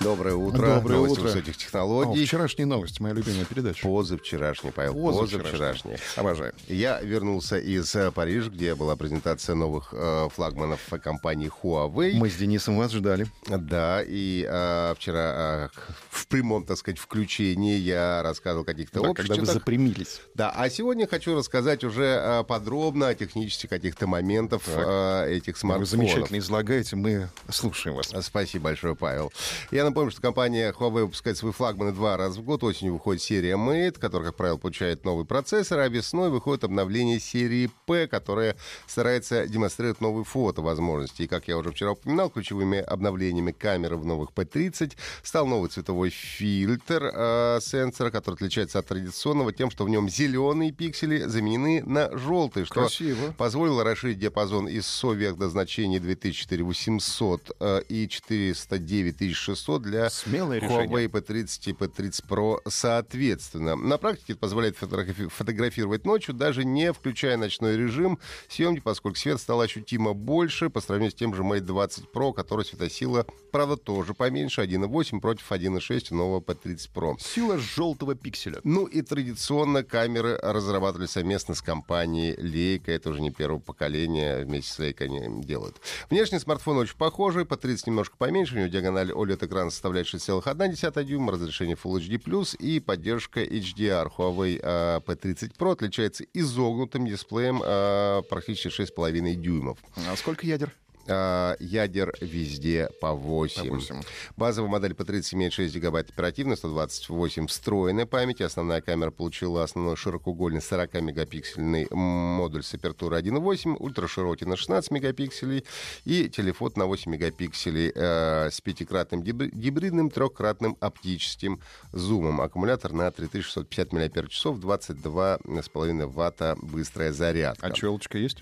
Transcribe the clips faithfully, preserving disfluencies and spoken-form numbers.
Доброе утро. Доброе новости утро. Высоких технологий. О, вчерашние новости, моя любимая передача. Позавчерашний, Павел. Позавчерашний. Обожаю. Я вернулся из Парижа, где была презентация новых э, флагманов компании Huawei. Мы с Денисом вас ждали. Да, и э, вчера э, в прямом, так сказать, включении я рассказывал о каких-то да, обществах. Когда вы запрямились. Да, а сегодня хочу рассказать уже подробно о технических каких-то моментах э, этих смартфонов. Вы замечательно излагаете, мы слушаем вас. Спасибо большое, Павел. Я Напомню, что компания Huawei выпускает свои флагманы два раза в год. Осенью выходит серия Mate, которая, как правило, получает новый процессор, а весной выходит обновление серии P, которая старается демонстрировать новые фотовозможности. И, как я уже вчера упоминал, ключевыми обновлениями камеры в новых P тридцать стал новый цветовой фильтр э, сенсора, который отличается от традиционного тем, что в нем зеленые пиксели заменены на желтые, что Красиво. Позволило расширить диапазон из сто век до значений две тысячи четыре тысячи восемьсот э, и четыреста девять тысяч шестьсот для Huawei решение. P тридцать и P тридцать Pro соответственно. На практике это позволяет фотографировать ночью, даже не включая ночной режим съемки, поскольку свет стал ощутимо больше по сравнению с тем же Mate двадцать Pro, который светосила, правда, тоже поменьше, один и восемь против один и шесть нового P тридцать Pro. Сила желтого пикселя. Ну и традиционно камеры разрабатывали совместно с компанией Leica. Это уже не первого поколения, вместе с Leica они делают. Внешне смартфон очень похожий, P тридцать немножко поменьше, у него диагональ о лед экран составляет шесть целых одна десятая дюйма, разрешение Full эйч ди плюс и поддержка эйч ди ар. Huawei uh, P тридцать Pro отличается изогнутым дисплеем uh, практически шесть целых пять дюймов. А сколько ядер? Uh, ядер везде по восемь. по восемь. Базовая модель P тридцать имеет шесть гигабайт оперативной, сто двадцать восемь встроенной памяти. Основная камера получила основной широкоугольный сорокамегапиксельный модуль с апертурой один и восемь, ультраширокий на шестнадцать мегапикселей и телефот на восемь мегапикселей э, с пятикратным гибридным трехкратным оптическим зумом. Аккумулятор на три тысячи шестьсот пятьдесят миллиампер-часов, двадцать два и пять десятых ватта быстрая зарядка. А челочка есть?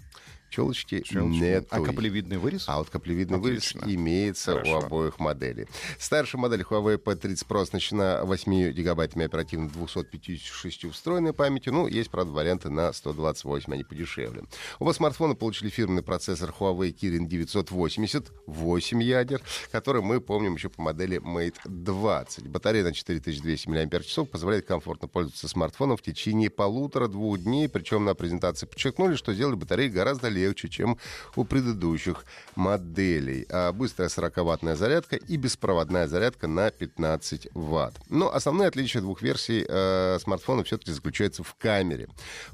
Челочки нету. А каплевидный вырез? А вот каплевидный Отлично. Вырез имеется Хорошо. У обоих моделей. Старшая модель Huawei P тридцать Pro оснащена восемью гигабайтами оперативной, двумястами пятьюдесятью шестью встроенной памятью. Ну, есть, правда, варианты на сто двадцать восемь, они подешевле. Оба смартфона получили фирменный процессор Huawei Kirin девятьсот восемьдесят, восемь ядер, который мы помним еще по модели Mate двадцать. Батарея на четыре тысячи двести миллиампер-часов позволяет комфортно пользоваться смартфоном в течение полутора-двух дней. Причем на презентации подчеркнули, что сделали батареи гораздо легче. легче, чем у предыдущих моделей. А быстрая сороковаттная зарядка и беспроводная зарядка на пятнадцать ватт. Но основное отличие двух версий э, смартфона все-таки заключается в камере.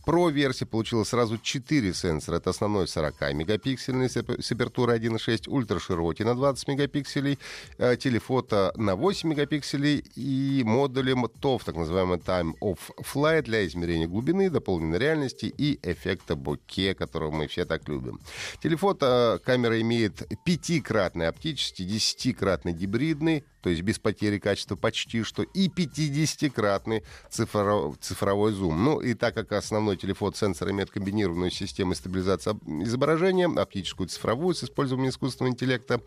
Pro-версия получила сразу четыре сенсора. Это основной сорокамегапиксельный с апертурой один и шесть, ультраширокий на двадцать мегапикселей, э, телефото на восемь мегапикселей и модулем тоф, так называемый Time of Flight, для измерения глубины, дополненной реальности и эффекта боке, которого мы все так любим. Телефото камера имеет пятикратный оптический, десятикратный гибридный, то есть без потери качества почти что, и пятидесятикратный цифро- цифровой зум. Ну и так как основной телефон-сенсор имеет комбинированную систему стабилизации изображения, оптическую и цифровую с использованием искусственного интеллекта,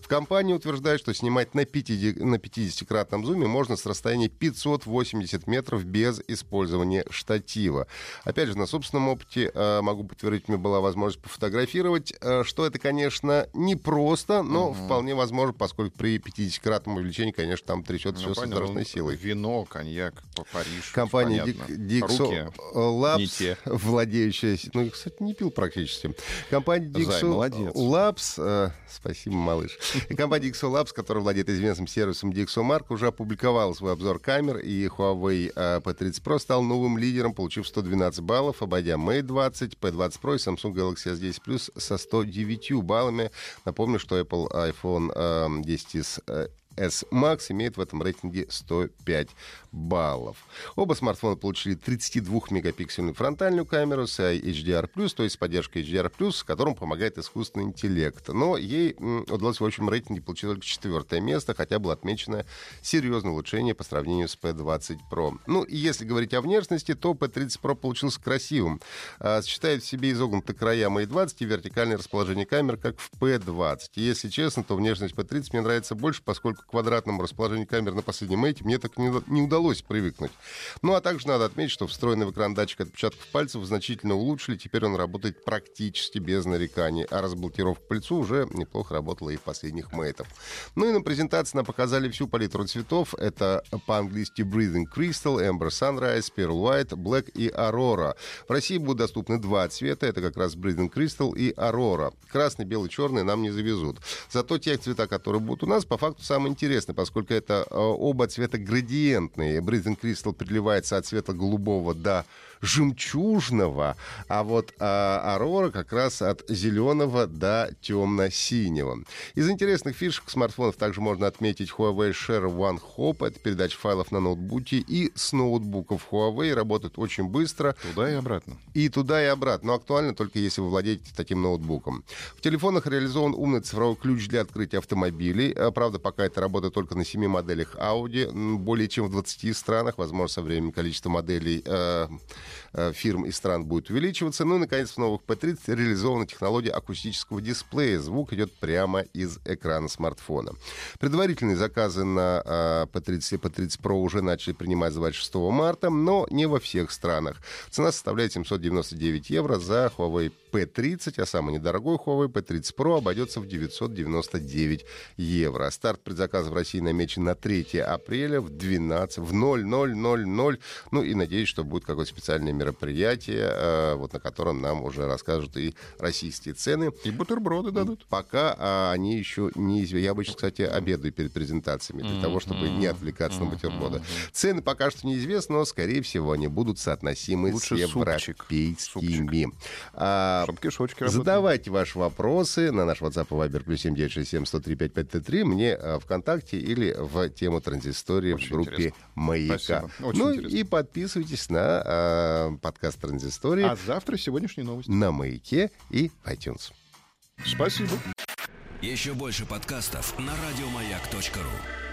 в компании утверждают, что снимать на пятидесятикратном зуме можно с расстояния пятьсот восемьдесят метров без использования штатива. Опять же, на собственном опыте э, могу подтвердить, мне была возможность пофотографировать, э, что это, конечно, непросто, но mm-hmm. вполне возможно, поскольку при пятидесятикратном увеличение, конечно, там трясет ну, все с страшной силой. Вино, коньяк, по Париж. Компания DxO Labs, владеющая... Ну, я, кстати, не пил практически. Компания DxO Labs... Э, спасибо, малыш. Компания DxO Labs, которая владеет известным сервисом DxO Mark, уже опубликовала свой обзор камер, и Huawei P тридцать Pro стал новым лидером, получив сто двенадцать баллов, обойдя Mate двадцать, P двадцать Pro и Samsung Galaxy эс десять плюс со сто девятью баллами. Напомню, что Apple iPhone X S Max имеет в этом рейтинге сто пять баллов. Оба смартфона получили тридцатидвухмегапиксельную фронтальную камеру с эйч ди ар плюс, то есть с поддержкой эйч ди ар плюс, с которым помогает искусственный интеллект. Но ей удалось в общем рейтинге получить только четвертое место, хотя было отмечено серьезное улучшение по сравнению с пи двадцать про. Ну и если говорить о внешности, то пи тридцать про получился красивым. А, сочетает в себе изогнутые края эм двадцать и вертикальное расположение камер, как в пи двадцать. И, если честно, то внешность пи тридцать мне нравится больше, поскольку к квадратному расположению камер на последнем мейте мне так не удалось привыкнуть. Ну а также надо отметить, что встроенный в экран датчик отпечатков пальцев значительно улучшили, теперь он работает практически без нареканий, а разблокировка по лицу уже неплохо работала и в последних мейтах. Ну и на презентации нам показали всю палитру цветов. Это по-английски Breathing Crystal, Amber Sunrise, Pearl White, Black и Aurora. В России будут доступны два цвета, это как раз Breathing Crystal и Aurora. Красный, белый, черный нам не завезут. Зато те цвета, которые будут у нас, по факту самые интересные, поскольку это оба цвета градиентные. Breathing Crystal приливается от цвета голубого до жемчужного, а вот Aurora как раз от зеленого до темно-синего. Из интересных фишек смартфонов также можно отметить Huawei Share One Hop, это передача файлов на ноутбуке, и с ноутбуков Huawei работают очень быстро. Туда и обратно. И туда и обратно, но актуально только если вы владеете таким ноутбуком. В телефонах реализован умный цифровой ключ для открытия автомобилей, правда, пока это работает только на семи моделях Audi, более чем в двадцати странах, возможно, со временем количество моделей э, фирм и стран будет увеличиваться. Ну и, наконец, в новых пи тридцать реализована технология акустического дисплея. Звук идет прямо из экрана смартфона. Предварительные заказы на э, пи тридцать и пи тридцать про уже начали принимать с двадцать шестого марта, но не во всех странах. Цена составляет семьсот девяносто девять евро за Huawei пи тридцать, а самый недорогой Huawei пи тридцать про обойдется в девятьсот девяносто девять евро. Старт предзаказа в России намечен на третье апреля в двенадцать ноль ноль. Ну и надеюсь, что будет какое-то специальное мероприятие, вот на котором нам уже расскажут и российские цены. И бутерброды дадут. Пока они еще не известны. Я обычно, кстати, обедаю перед презентациями для того, чтобы не отвлекаться на бутерброды. Цены пока что неизвестны, но, скорее всего, они будут соотносимы лучше с европейскими. Задавайте ваши вопросы на наш WhatsApp и Viber плюс семь девятьсот шестьдесят семь сто три пятьдесят пять тридцать три мне ВКонтакте или в тему Транзистории в группе Маяка. Ну и подписывайтесь на э, подкаст Транзистории. А завтра сегодняшние новости на Маяке и iTunes. Спасибо. Еще больше подкастов на радиомаяк точка ру.